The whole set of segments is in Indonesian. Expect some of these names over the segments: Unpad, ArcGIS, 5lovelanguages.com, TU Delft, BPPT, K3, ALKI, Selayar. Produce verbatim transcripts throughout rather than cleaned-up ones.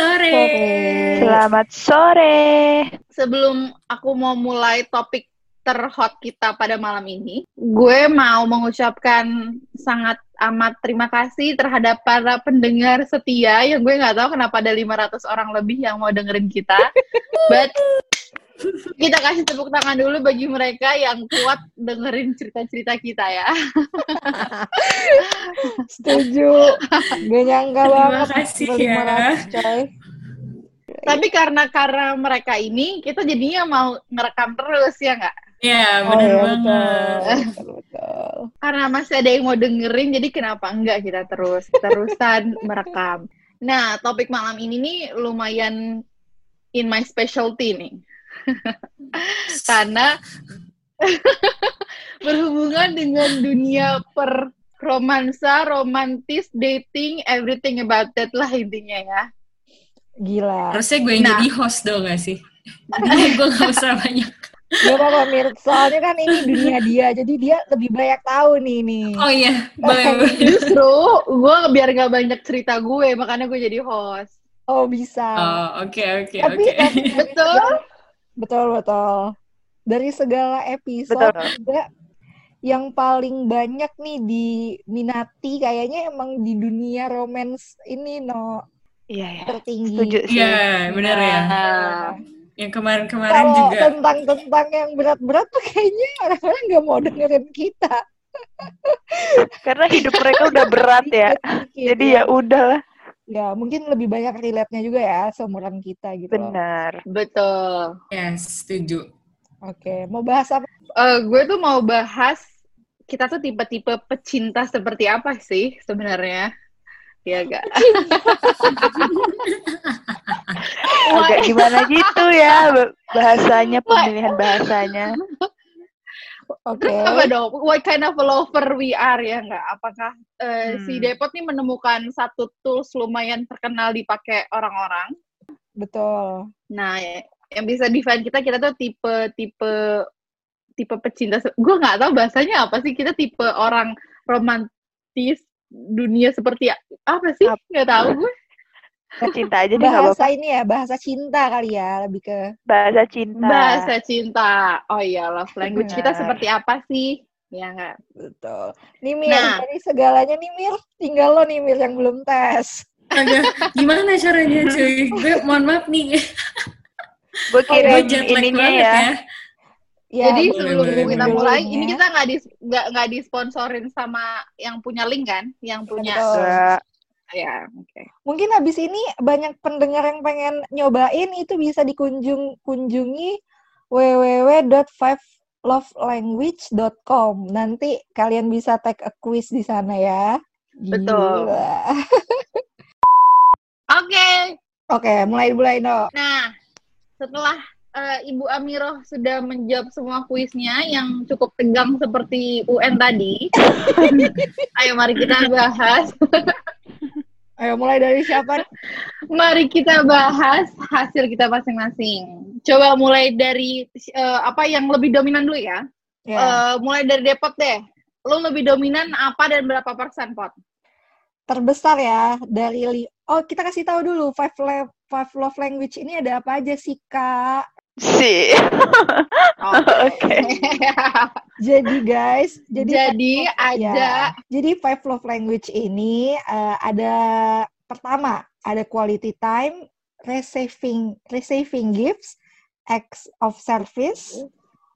sore. Selamat sore. Sebelum aku mau mulai topik terhot kita pada malam ini, gue mau mengucapkan sangat amat terima kasih terhadap para pendengar setia yang gue nggak tahu kenapa ada lima ratus orang lebih yang mau dengerin kita. But kita kasih tepuk tangan dulu bagi mereka yang kuat dengerin cerita-cerita kita ya. Setuju. Gak nyangka banget. Terima kasih ya. Coy. Tapi karena karena mereka ini kita jadinya mau ngerekam terus ya nggak? Ya, benar oh, ya, banget. Betul, betul. Karena masih ada yang mau dengerin, jadi kenapa enggak kita terus terusan merekam. Nah, topik malam ini nih lumayan in my specialty nih. Karena berhubungan dengan dunia per romansa, romantis, dating, everything about that lah intinya ya. Gila. Harusnya gue yang nah. jadi host dong gak sih? Gue gak usah banyak. Gak apa-apa Mir, soalnya kan ini dunia dia, jadi dia lebih banyak tahu nih nih. Oh iya, boleh. Justru gue biar gak banyak cerita gue, makanya gue jadi host. Oh bisa. Oh oke okay, oke okay, oke. Okay. Tapi betul, betul betul. Dari segala episode juga yang paling banyak nih diminati kayaknya emang di dunia romance ini no. Iya ya. Tertinggi. Setuju sih. Iya benar ya. Nah. Yang kemarin-kemarin oh, juga tentang-tentang yang berat-berat tuh kayaknya orang-orang nggak mau dengerin kita karena hidup mereka udah berat ya jadi ya udahlah ya mungkin lebih banyak relate-nya juga ya seumuran kita gitu benar loh. Betul yes setuju oke okay. Mau bahas apa uh, gue tuh mau bahas kita tuh tipe-tipe pecinta seperti apa sih sebenarnya ya gak agak gimana gitu ya bahasanya pemilihan bahasanya. Oke. Okay. Apa dong? What kind of lover we are ya nggak? Apakah uh, hmm. si Depot nih menemukan satu tools lumayan terkenal dipakai orang-orang? Betul. Nah, yang bisa define kita kita tuh tipe-tipe tipe pecinta. Gue nggak tahu bahasanya apa sih kita tipe orang romantis dunia seperti apa sih? Nggak tahu gue. Cinta aja deh bahasa ini ya bahasa cinta kali ya lebih ke bahasa cinta bahasa cinta oh iya love language kita seperti apa sih ya nggak betul nih Mir nah. Dari segalanya nih Mir tinggal lo nih Mir yang belum tes gimana caranya cuy gue mohon maaf nih gue kira ininya ya, ya jadi boleh, sebelum boleh, kita boleh, mulai ya. Ini kita nggak di nggak nggak disponsorin sama yang punya link kan yang punya betul. Ya, oke. Okay. Mungkin habis ini banyak pendengar yang pengen nyobain itu bisa dikunjung kunjungi double-u double-u double-u dot five love language dot com. Nanti kalian bisa take a quiz di sana ya. Betul. Oke. Oke, okay. okay, mulai-mulai no. Nah, setelah uh, Ibu Amiroh sudah menjawab semua kuisnya yang cukup tegang seperti U N tadi. Ayo mari kita bahas. Ayo mulai dari siapa? Mari kita bahas hasil kita masing-masing. Coba mulai dari uh, apa yang lebih dominan dulu ya. Yeah. Uh, mulai dari Depot deh. Lo lebih dominan apa dan berapa persen pot? Terbesar ya dari li. Oh kita kasih tahu dulu five love five love language ini ada apa aja sih kak? Si. Oke. Okay. Jadi guys, jadi, jadi ada ya, jadi five love language ini uh, ada pertama ada quality time, receiving receiving gifts, acts of service,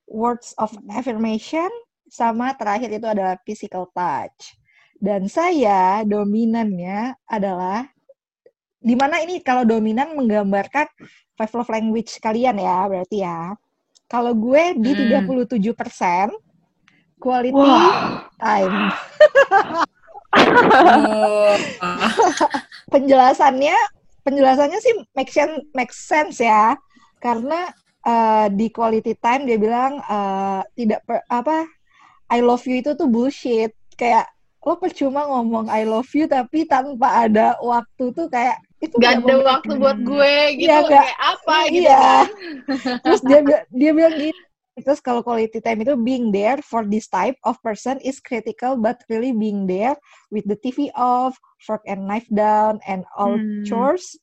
words of affirmation, sama terakhir itu adalah physical touch. Dan saya dominannya adalah di mana ini kalau dominan menggambarkan five love language kalian ya berarti ya. Kalau gue di tiga puluh tujuh persen quality wow. time. penjelasannya penjelasannya sih make sense, make sense ya. Karena uh, di quality time dia bilang uh, tidak per, apa I love you itu tuh bullshit. Kayak lo percuma ngomong I love you tapi tanpa ada waktu tuh kayak itu gak ada waktu buat gue gitu ya, gak, kayak apa iya. gitu kan. Terus dia dia bilang gini terus kalau quality time itu being there for this type of person is critical but really being there with the T V off, fork and knife down and all hmm. chores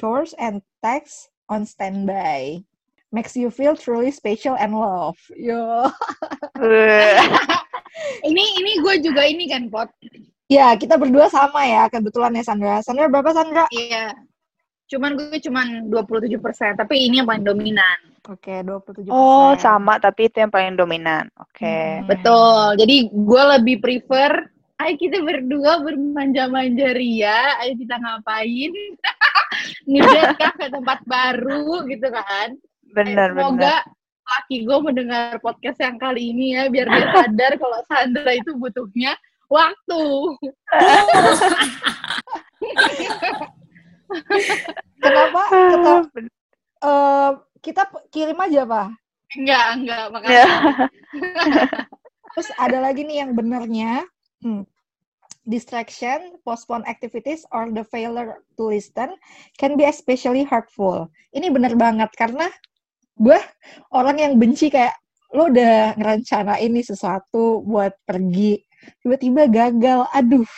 chores, and texts on standby. Makes you feel truly special and loved. Yo. ini ini gue juga ini kan, Pot. Ya, kita berdua sama ya kebetulan ya, Sandra. Sandra berapa, Sandra? Iya. Cuman gue cuman dua puluh tujuh persen, tapi ini yang paling dominan. Oke, okay, dua puluh tujuh persen. Oh, sama, tapi itu yang paling dominan. Oke. Okay. Hmm. Betul. Jadi gue lebih prefer, ayo kita berdua bermanja-manja ria, ayo kita ngapain, ngelihat ke tempat baru gitu kan. Benar, benar. Semoga laki gue mendengar podcast yang kali ini ya, biar dia sadar kalau Sandra itu butuhnya waktu. Kenapa? Kita, uh, kita kirim aja, Pak? Enggak, enggak, makasih. Terus ada lagi nih yang benernya, hmm. distraction, postpone activities, or the failure to listen can be especially hurtful. Ini bener banget, karena gue orang yang benci kayak, lo udah ngerencanain nih sesuatu buat pergi, tiba-tiba gagal, aduh.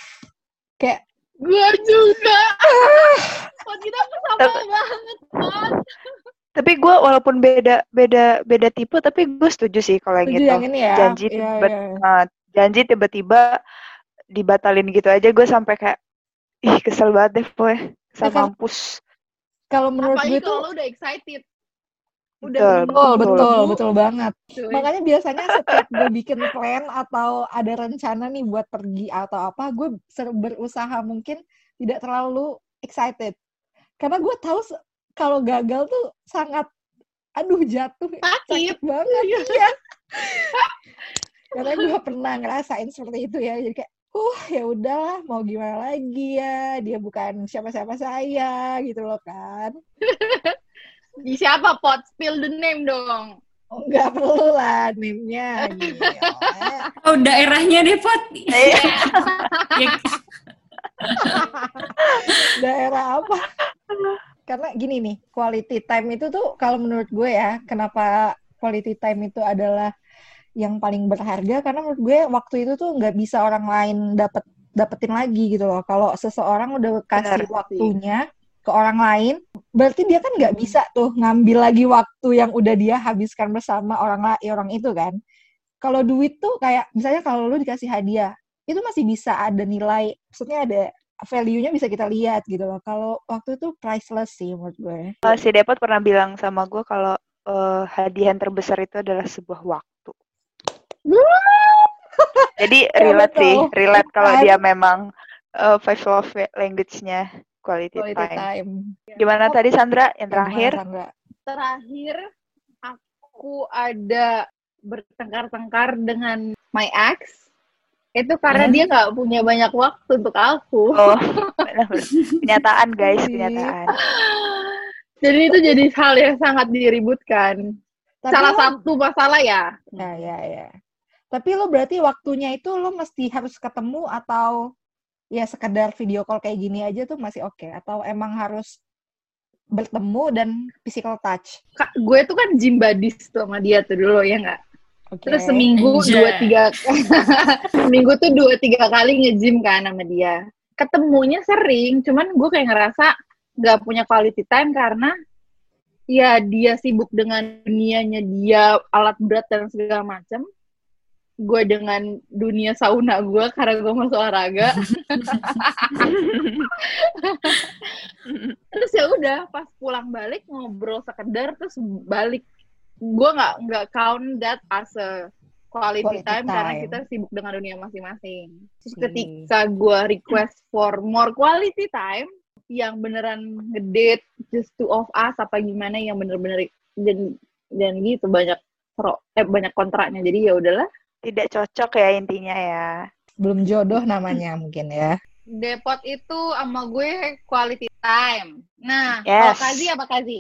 Kayak, gue juga. Pot, kita sama banget, Pot. Tapi gue walaupun beda beda beda tipe, tapi gue setuju sih kalau yang gitu. Yang ini ya. Janji, ya, tiba, ya. Uh, janji tiba-tiba dibatalin gitu aja, gue sampai kayak, ih kesel banget deh, boy. Sama mampus. Kalau menurut gue itu, kalau udah excited. Udah betul, betul, betul, betul banget. Betul. Makanya biasanya setiap gue bikin plan atau ada rencana nih buat pergi atau apa, gue berusaha mungkin tidak terlalu excited. Karena gue tahu kalau gagal tuh sangat, aduh jatuh, sakit banget. Ya. Karena gue pernah ngerasain seperti itu ya, jadi kayak, uh ya udahlah mau gimana lagi ya, dia bukan siapa-siapa saya gitu loh kan. Di siapa, Pot? Spill the name dong. Oh, nggak perlu lah name-nya. Oh, daerahnya deh, Pot. Daerah apa? Karena gini nih, quality time itu tuh kalau menurut gue ya, kenapa quality time itu adalah yang paling berharga, karena menurut gue waktu itu tuh nggak bisa orang lain dapet dapetin lagi gitu loh. Kalau seseorang udah kasih benar, waktunya ke orang lain, berarti dia kan nggak bisa tuh ngambil lagi waktu yang udah dia habiskan bersama orang lain, orang itu kan. Kalau duit tuh kayak, misalnya kalau lu dikasih hadiah, itu masih bisa ada nilai, maksudnya ada value-nya bisa kita lihat gitu loh. Kalau waktu itu priceless sih menurut gue. Si Depot pernah bilang sama gue kalau uh, hadiah yang terbesar itu adalah sebuah waktu. Jadi relate sih, relate kalau dia memang uh, five love language-nya. Quality, quality time. time. Gimana oh, tadi Sandra yang terakhir? Sandra. Terakhir aku ada bertengkar-tengkar dengan my ex. Itu karena hmm. dia nggak punya banyak waktu untuk aku. Oh, kenyataan guys, kenyataan. Jadi itu jadi hal yang sangat diributkan. Tapi salah lo, satu masalah ya. Ya, ya, ya. Tapi lo berarti waktunya itu lo mesti harus ketemu atau ya sekedar video call kayak gini aja tuh masih oke okay. Atau emang harus bertemu dan physical touch? Kak, gue tuh kan gym buddies tuh sama dia tuh dulu ya nggak? Okay. Terus seminggu yeah. dua tiga seminggu tuh dua tiga kali nge-gym kan sama dia. Ketemunya sering, cuman gue kayak ngerasa nggak punya quality time karena ya dia sibuk dengan dunianya dia, alat berat dan segala macam. Gue dengan dunia sauna gue karena gue masuk olahraga. Terus ya udah pas pulang balik ngobrol sekedar terus balik. Gue nggak nggak count that as a quality, quality time, time karena kita sibuk dengan dunia masing-masing. Terus hmm. ketika gue request for more quality time yang beneran ngedate just two of us apa gimana yang bener-bener dan dan gitu banyak pro eh banyak kontraknya jadi ya udahlah. Tidak cocok ya intinya ya. Belum jodoh namanya mungkin ya. Depot itu sama gue quality time. Nah, yes. Kalau Kazi apa Kazi?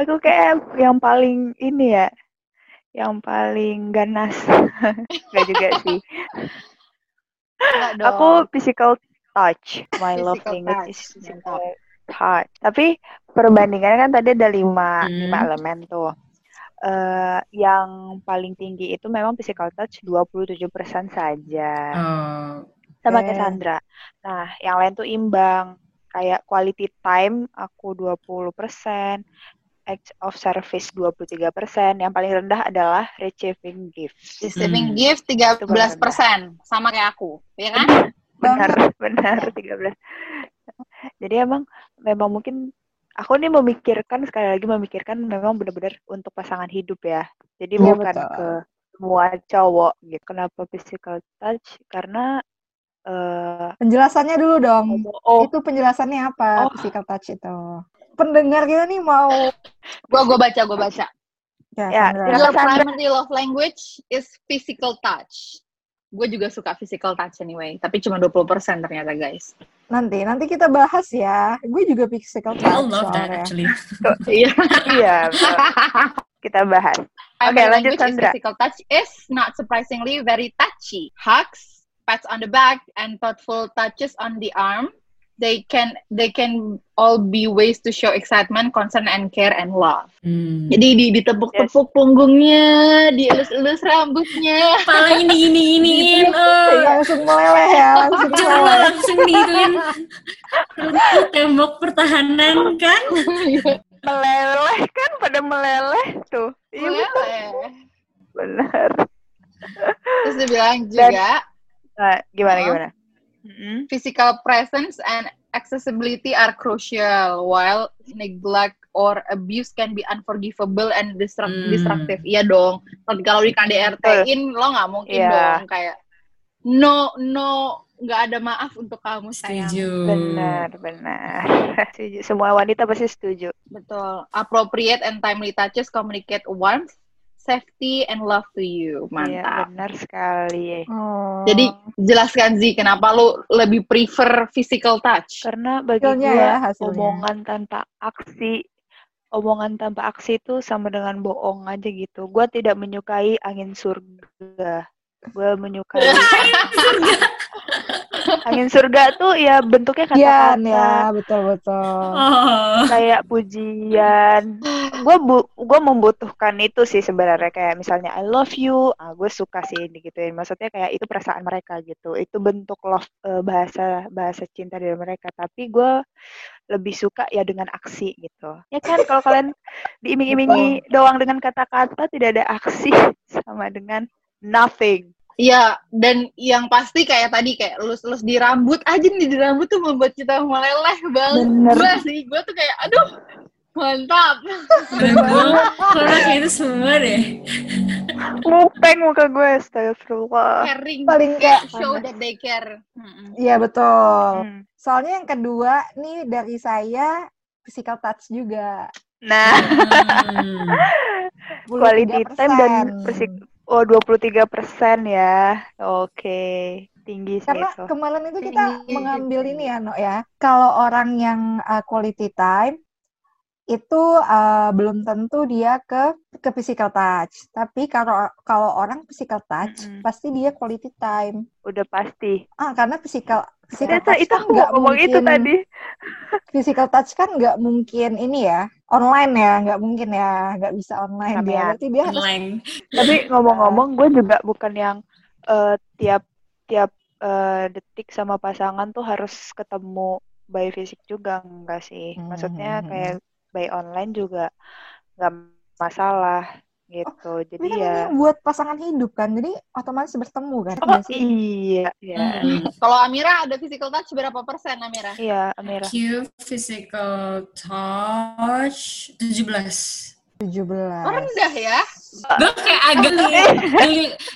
Aku kayak yang paling ini ya. Yang paling ganas. Gak juga sih. Aku physical touch. My love language is physical touch. Tapi perbandingannya kan tadi ada lima, hmm. lima elemen tuh. Uh, yang paling tinggi itu memang physical touch dua puluh tujuh persen saja. Oh, sama kayak Sandra. Nah, yang lain tuh imbang. kayak quality time aku dua puluh persen, acts of service dua puluh tiga persen, yang paling rendah adalah receiving gifts. Receiving hmm. gift tiga belas persen, sama kayak aku, ya kan? Benar, benar, tiga belas. Jadi emang memang mungkin aku nih memikirkan, sekali lagi memikirkan memang benar-benar untuk pasangan hidup ya. Jadi ya, bukan betul. Ke semua cowok gitu. Kenapa physical touch? Karena uh, penjelasannya dulu dong. Oh, oh. Itu penjelasannya apa? Oh. Physical touch itu. Pendengar kita nih mau gua gua baca, gua baca. Ya, ya, your primary love language is physical touch. Gue juga suka physical touch anyway, tapi cuma dua puluh persen ternyata guys. Nanti, nanti kita bahas ya. Gue juga physical touch. I love that actually. Iya, iya. Kita bahas. Oke, okay, lanjut Sandra. Physical touch is not surprisingly very touchy. Hugs, pats on the back, and thoughtful touches on the arm. They can, they can all be ways to show excitement, concern, and care, and love. Hmm. Jadi di ditepuk-tepuk yes. punggungnya, dielus-elus rambutnya, paling ini ini ini, gitu, oh. langsung meleleh ya, langsung meleleh, langsung dihituin untuk tembok pertahanan kan, meleleh kan, pada meleleh tuh, meleleh, benar. Terus dibilang juga, Dan, uh, gimana oh. gimana? Mm-hmm. Physical presence and accessibility are crucial, while neglect or abuse can be unforgivable and destruct- mm. destructive. Iya dong. Tapi kalau di K D R T-in lo nggak mungkin yeah. dong kayak no no nggak ada maaf untuk kamu sayang. Setuju. Benar benar. Setuju. Semua wanita pasti setuju. Betul. Appropriate and timely touches communicate warmth, safety, and love to you. Mantap. Iya, benar sekali. Oh. Jadi, jelaskan Zee, kenapa lu lebih prefer physical touch? Karena bagi gue, ya, omongan tanpa aksi, omongan tanpa aksi itu sama dengan bohong aja gitu. Gue tidak menyukai angin surga. Gue menyukai angin surga. Angin surga tuh ya bentuknya kata-kata. Ya, betul-betul. Oh. Kayak pujian. Gue bu- gue membutuhkan itu sih sebenarnya. Kayak misalnya, I love you. Ah, gue suka sih digituin. Maksudnya kayak itu perasaan mereka gitu. Itu bentuk love, eh, bahasa bahasa cinta dari mereka. Tapi gue lebih suka ya dengan aksi gitu. Ya kan, kalau kalian diiming-imingi doang dengan kata-kata, tidak ada aksi. Sama dengan nothing. Iya, dan yang pasti kayak tadi, kayak elus-elus di rambut aja nih, di rambut tuh membuat kita meleleh banget. Gue sih, gue tuh kayak, aduh, mantap. Gue kayak itu semua deh. Mupeng muka gue, astagfirullah. Caring, paling kayak show that they care. Iya, betul. Hmm. Soalnya yang kedua, nih dari saya, physical touch juga. Nah, hmm. quality time dan physical oh, dua puluh tiga persen ya. Oke, okay. Tinggi sih. Karena so. kemarin itu kita tinggi. mengambil ini ya, No, ya. Kalau orang yang uh, quality time, itu uh, belum tentu dia ke ke physical touch. Tapi kalau kalau orang physical touch, mm-hmm. pasti dia quality time. Udah pasti. Ah, karena physical, physical touch itu kan nggak mungkin. Itu tadi. Physical touch kan nggak mungkin ini ya. Online ya, nggak mungkin ya, nggak bisa online. Tapi dia, ya. Berarti dia online. Harus... Tapi ngomong-ngomong, gue juga bukan yang uh, tiap tiap uh, detik sama pasangan tuh harus ketemu by fisik juga, enggak sih? Maksudnya hmm. kayak by online juga nggak masalah gitu. Oh, jadi ini ya. Ini buat pasangan hidup kan, jadi otomatis bertemu kan? Oh iya. iya. Hmm. Kalau Amira ada physical touch berapa persen Amira? Iya Amira. Q physical touch tujuh belas. tujuh belas. Oh, rendah ya? Gue kayak agak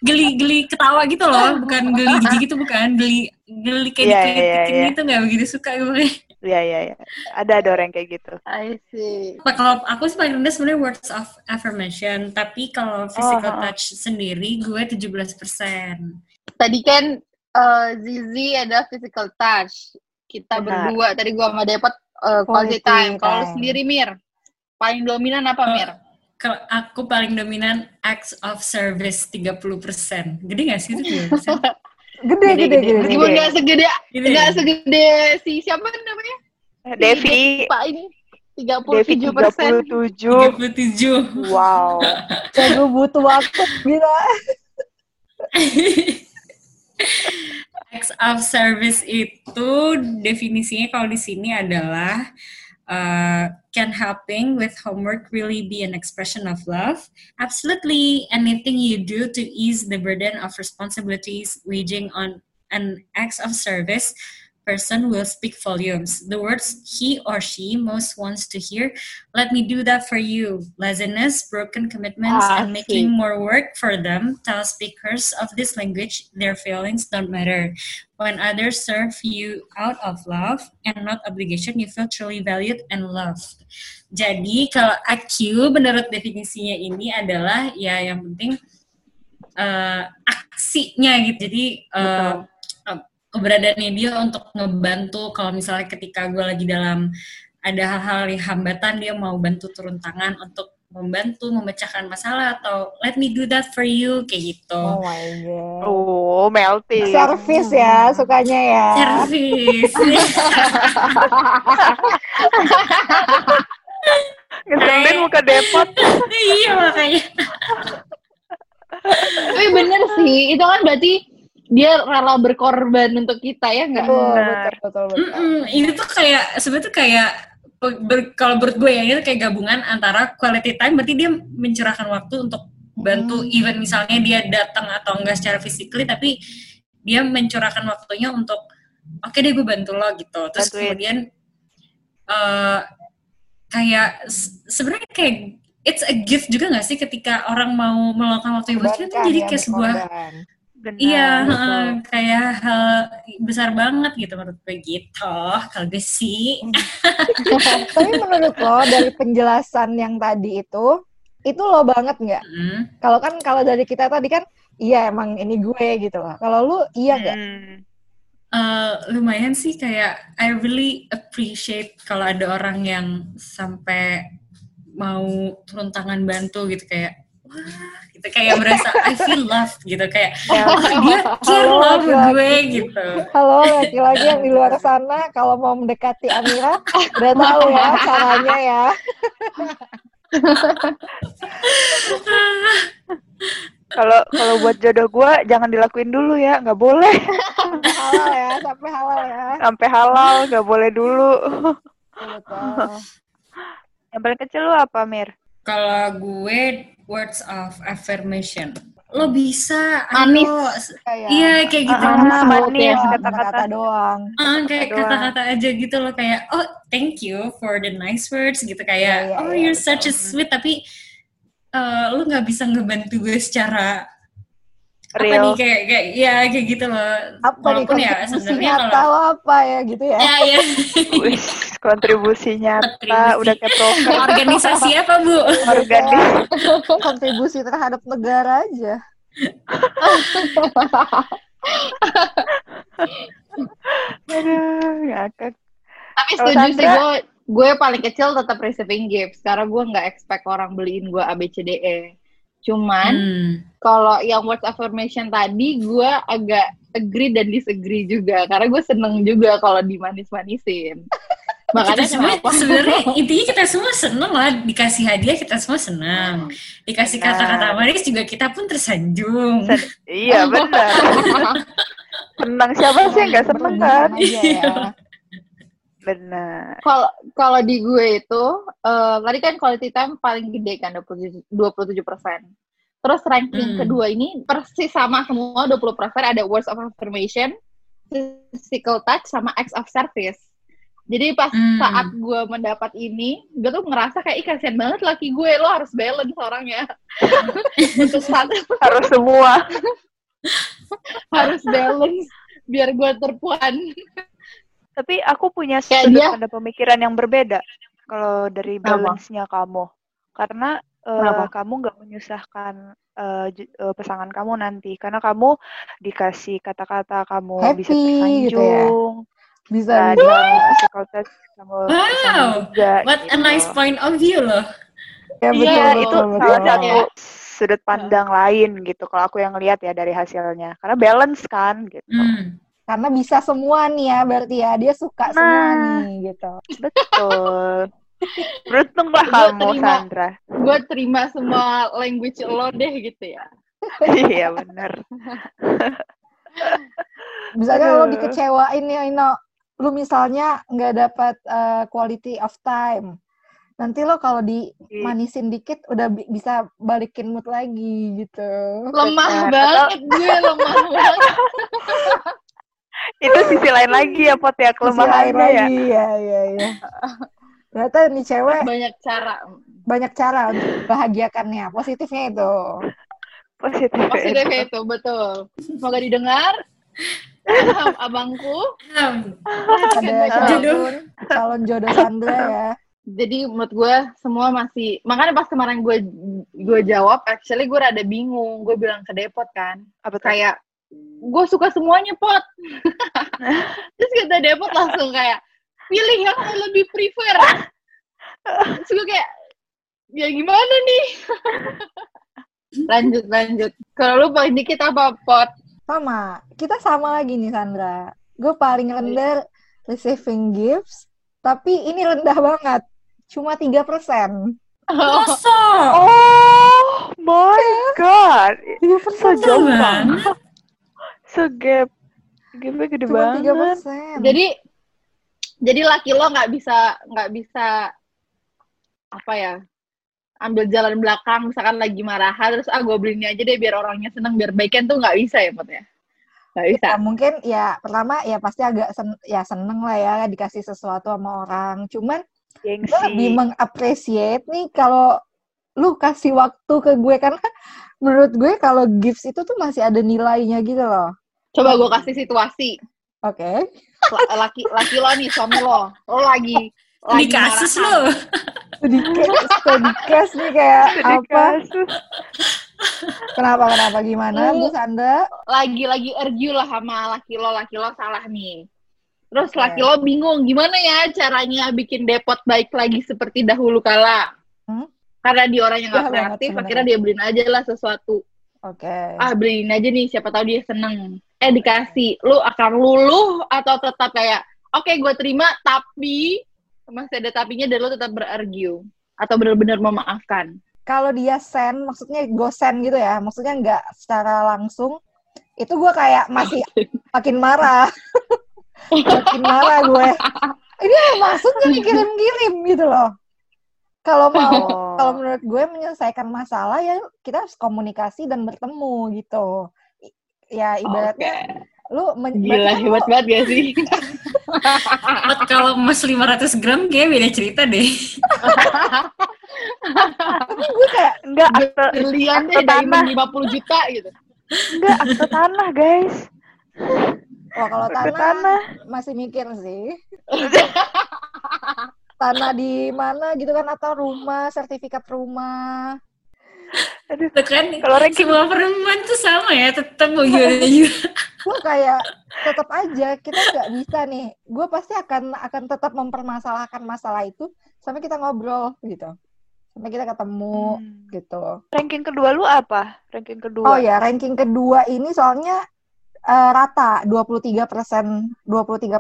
geli-geli ketawa gitu loh, bukan geli jijik gitu, bukan geli geli kayak yeah, dikelitik yeah, gitu, yeah. Gak begitu suka gue. Iya, iya, iya. Ada ada orang kayak gitu. I see. Kalau aku sih paling rendah sebenarnya words of affirmation, tapi kalau physical oh, touch oh. sendiri gue tujuh belas persen. Tadi kan uh, Zizi ada physical touch. Kita Benar. berdua, tadi gue sama Depot uh, quality time. Kalau sendiri Mir? Paling dominan apa, Mir? Kalau aku paling dominan acts of service tiga puluh persen. Gede gak sih itu? Gede, gede, gede. Meskipun gak segede, gak segede si siapa namanya? Devi. Pak ini, tiga puluh tujuh persen. tiga puluh tujuh. Wow. Saya butuh waktu, gila. Acts of service itu definisinya kalau di sini adalah Uh, can helping with homework really be an expression of love? Absolutely. Anything you do to ease the burden of responsibilities waging on an act of service person will speak volumes. The words he or she most wants to hear, let me do that for you. Laziness, broken commitments, ah, and making see. more work for them tell speakers of this language their feelings don't matter. When others serve you out of love and not obligation, you feel truly valued and loved. Jadi kalau A Q menurut definisinya ini adalah ya yang penting uh, aksinya gitu. Jadi uh, uh, keberadaannya dia untuk ngebantu kalau misalnya ketika gue lagi dalam ada hal-hal hambatan dia mau bantu turun tangan untuk membantu memecahkan masalah atau let me do that for you kayak gitu. Oh my god. Oh, melting. Service ya, sukanya ya. Service. Ngeselin muka depot. Iya makanya. Tapi bener sih, itu kan berarti dia rela berkorban untuk kita ya nggak? Oh, betul betul betul. Mm-mm, ini tuh kayak sebetulnya kayak Ber, kalau menurut gue ya, itu kayak gabungan antara quality time, berarti dia mencurahkan waktu untuk bantu, hmm. even misalnya dia datang atau enggak secara physically, tapi dia mencurahkan waktunya untuk, oke okay deh gue bantu lo gitu. Terus Bantuin. kemudian, uh, kayak, sebenarnya kayak, it's a gift juga gak sih ketika orang mau meluangkan waktu buat kita, itu jadi kayak sebuah, benar, iya, uh, kayak hal besar banget gitu menurut gue gitu, kalau gue sih. Tapi menurut lo dari penjelasan yang tadi itu, itu lo banget nggak? Mm. Kalau kan kalau dari kita tadi kan, iya emang ini gue gitu loh. Kalau lo iya nggak? Mm. Uh, lumayan sih kayak I really appreciate kalau ada orang yang sampai mau turun tangan bantu gitu kayak. Wah, gitu kayak merasa I feel loved gitu kayak oh, dia care love gue gitu. Halo laki-laki yang di luar sana kalau mau mendekati Amira udah tahu ya caranya ya. Kalau kalau buat jodoh gue jangan dilakuin dulu ya, nggak boleh. Halal ya, sampai halal ya. Sampai halal, nggak boleh dulu. Betul. Yang paling kecil lu apa, Mir? Kalau gue words of affirmation, lo bisa, manis, iya kayak gitu, uh, manis kata-kata doang, uh, kayak kata-kata aja gitu lo kayak oh thank you for the nice words gitu kayak yeah, yeah, oh you're yeah, such yeah. a sweet tapi uh, lo nggak bisa ngebantu gue secara real. Apa nih kayak kayak ya kayak gitu loh. Apa walaupun nih, ya sebenarnya kalau tahu apa ya gitu ya. Ya ya. Kontribusi nyata udah kayak program. Organisasi apa Bu? Organisasi. Kontribusi terhadap negara aja. Aduh, ngakak. Tapi setuju sih gue gue paling kecil tetap receiving gifts karena gue nggak expect orang beliin gue A B C D E. Cuman, hmm. kalau yang words affirmation tadi, gue agak agree dan disagree juga. Karena gue seneng juga kalau dimanis-manisin. Makanya kenapa? Sebenarnya intinya kita semua seneng lah. Dikasih hadiah kita semua seneng. Dikasih nah. kata-kata manis juga kita pun tersanjung. Sen- iya, benar. Seneng siapa sih yang gak seneng kan? Iya. Benar. Kalau kalau di gue itu uh, tadi kan quality time paling gede kan dua puluh tujuh persen. Terus ranking hmm. kedua ini persis sama semua dua puluh persen ada words of affirmation, physical touch sama acts of service. Jadi pas hmm. saat gue mendapat ini, gue tuh ngerasa kayak ih kasihan banget laki gue, lo harus balance orangnya. Untuk satu harus semua. Harus balance biar gue terpuan. Tapi aku punya sudut ya, pandang pemikiran yang berbeda kalau dari balance-nya kamu. Karena uh, kamu nggak menyusahkan uh, j- uh, pasangan kamu nanti. Karena kamu dikasih kata-kata kamu happy, bisa tersanjung. Gitu ya. Bisa uh, juga. Wow, what gitu. A nice point of view loh. Ya, betul, ya betul, itu betul, salah betul. satu sudut pandang ya. lain gitu. Kalau aku yang lihat ya dari hasilnya. Karena balance kan gitu. Hmm. Karena bisa semua nih ya, berarti ya dia suka nah, semua nih gitu. Betul. Beruntunglah kamu, terima, Sandra. Gue terima semua language lo deh gitu ya. Iya benar. Misalnya lo dikecewain ya, Ino. Lo misalnya nggak dapat uh, quality of time. Nanti lo kalau dimanisin dikit udah bi- bisa balikin mood lagi gitu. Lemah banget gue, lemah banget. Itu sisi lain lagi ya, Pot, ya, kelemahannya ya. Iya, iya, iya. Ternyata nih cewek banyak cara. Banyak cara untuk bahagiakannya. Positifnya itu. Positif. Positifnya itu, betul. Semoga didengar. Abangku. Ada jodoh. Calon jodoh Sandra ya. Jadi menurut gue semua masih, makanya pas kemarin gue gue jawab, actually gue rada bingung. Gue bilang ke Depot kan, apa kayak gue suka semuanya, Pot. Terus kata Depot langsung kayak pilih yang lebih prefer. Terus gue kayak ya gimana nih? lanjut lanjut. Kalau lu paling dikit apa, Pot? Sama, kita sama lagi nih, Sandra. Gue paling rendah receiving gifts, tapi ini rendah banget. Cuma tiga persen. Masa? Oh my god. tiga persen jauh banget. So gap. Gapnya gede cuma banget. tiga persen. Jadi jadi laki lo enggak bisa enggak bisa apa ya? Ambil jalan belakang, misalkan lagi marahan terus ah gue beliin aja deh biar orangnya seneng, biar baikan tuh enggak bisa ya, Pot ya. Nggak bisa. Ya, mungkin ya pertama ya pasti agak sen, ya seneng lah ya dikasih sesuatu sama orang. Cuman gue lebih mengapresiasi nih kalau lu kasih waktu ke gue, karena menurut gue kalau gifts itu tuh masih ada nilainya gitu loh. Coba gue kasih situasi. Oke. Okay. Laki laki lo nih, suami lo, lo lagi lagi dikasus lo. Dikasus nih kayak Sedikas. Apa? Kenapa kenapa gimana Bu Sandra? Lagi-lagi argue lah sama laki lo, laki lo salah nih. Terus okay. Laki lo bingung gimana ya caranya bikin Depot baik lagi seperti dahulu kala. Hmm? Karena dia orang yang nggak kreatif, akhirnya dia beliin aja lah sesuatu. Oke. Okay. Ah beliin aja nih, siapa tahu dia seneng. Eh dikasih, lu akan luluh atau tetap kayak oke okay, gue terima tapi masih ada tapinya dan lo tetap berargue atau benar-benar memaafkan. Kalau dia send, maksudnya gosen gitu ya, maksudnya nggak secara langsung, itu gue kayak masih makin marah, makin marah gue. Ini maksudnya dikirim-kirim gitu loh. Kalau mau, kalau menurut gue menyelesaikan masalah ya kita harus komunikasi dan bertemu gitu. Ya ibaratnya, okay. Lu men- gila hebat banget gak sih? Kalau emas lima ratus gram kayak beda cerita deh. Tapi gue kayak enggak akte, berliannya diamond lima puluh juta gitu. Enggak, akte tanah, guys. Wah, kalau tanah, tanah masih mikir sih. Tanah di mana gitu kan, atau rumah, sertifikat rumah. Aduh, kan kalau semua perempuan tuh sama ya, tetap mau gimana juga. Gue kayak tetap aja kita nggak bisa nih. Gue pasti akan akan tetap mempermasalahkan masalah itu sampai kita ngobrol gitu, sampai kita ketemu hmm. gitu. Ranking kedua lu apa? Ranking kedua? Oh ya, ranking kedua ini soalnya uh, rata dua puluh tiga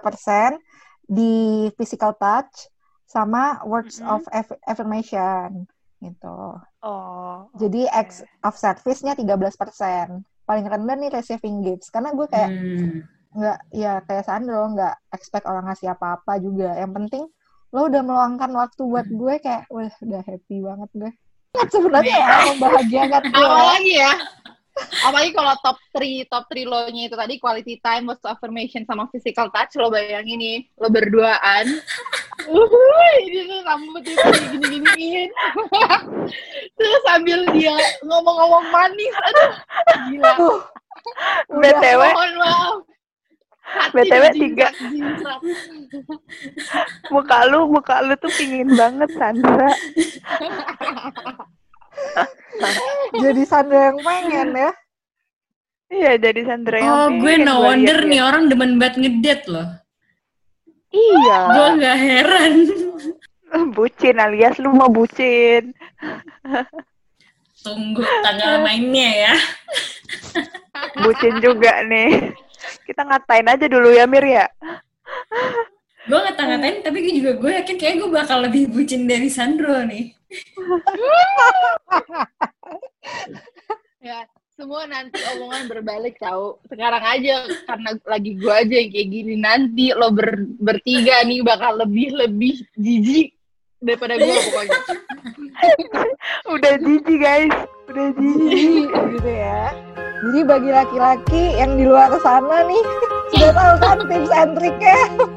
persen di physical touch sama words hmm. of affirmation. Gitu. Oh. Jadi okay. acts of service-nya tiga belas persen. Paling rendah nih receiving gifts, karena gue kayak enggak hmm. ya kayak Sandro enggak expect orang ngasih apa-apa juga. Yang penting lo udah meluangkan waktu buat gue kayak wah udah happy banget gue. Sebenarnya yeah. membahagiakan gue. Apalagi ya. Apalagi kalau top tiga, top tiga lo-nya itu tadi quality time, words of affirmation sama physical touch, lo bayangin nih, lo berduaan. Uhuy, dia tuh rambut itu gini-giniin. Terus sambil dia ngomong-ngomong manis, aduh, gila. B T W. Mohon maaf. B T W tiga. Muka lu, muka lu tuh pingin banget, Sandra. Jadi Sandra yang pengen ya. Iya, jadi Sandra yang pengen. Oh, gue no wonder nih orang demen banget ngedate loh. Iya. Gue gak heran. Bucin alias lu mau bucin. Tunggu tanggal mainnya ya. Bucin juga nih. Kita ngatain aja dulu ya, Mir ya. Gue ngata-ngatain, tapi gue juga gue yakin kayak gue bakal lebih bucin dari Sandro nih. Ya, gue nanti omongan berbalik tau. Sekarang aja, karena lagi gue aja yang kayak gini. Nanti lo ber, bertiga nih bakal lebih-lebih jijik daripada gue pokoknya. Udah jijik guys, udah jijik gitu ya. Jadi bagi laki-laki yang di luar sana nih, sudah tahu kan tips and triknya.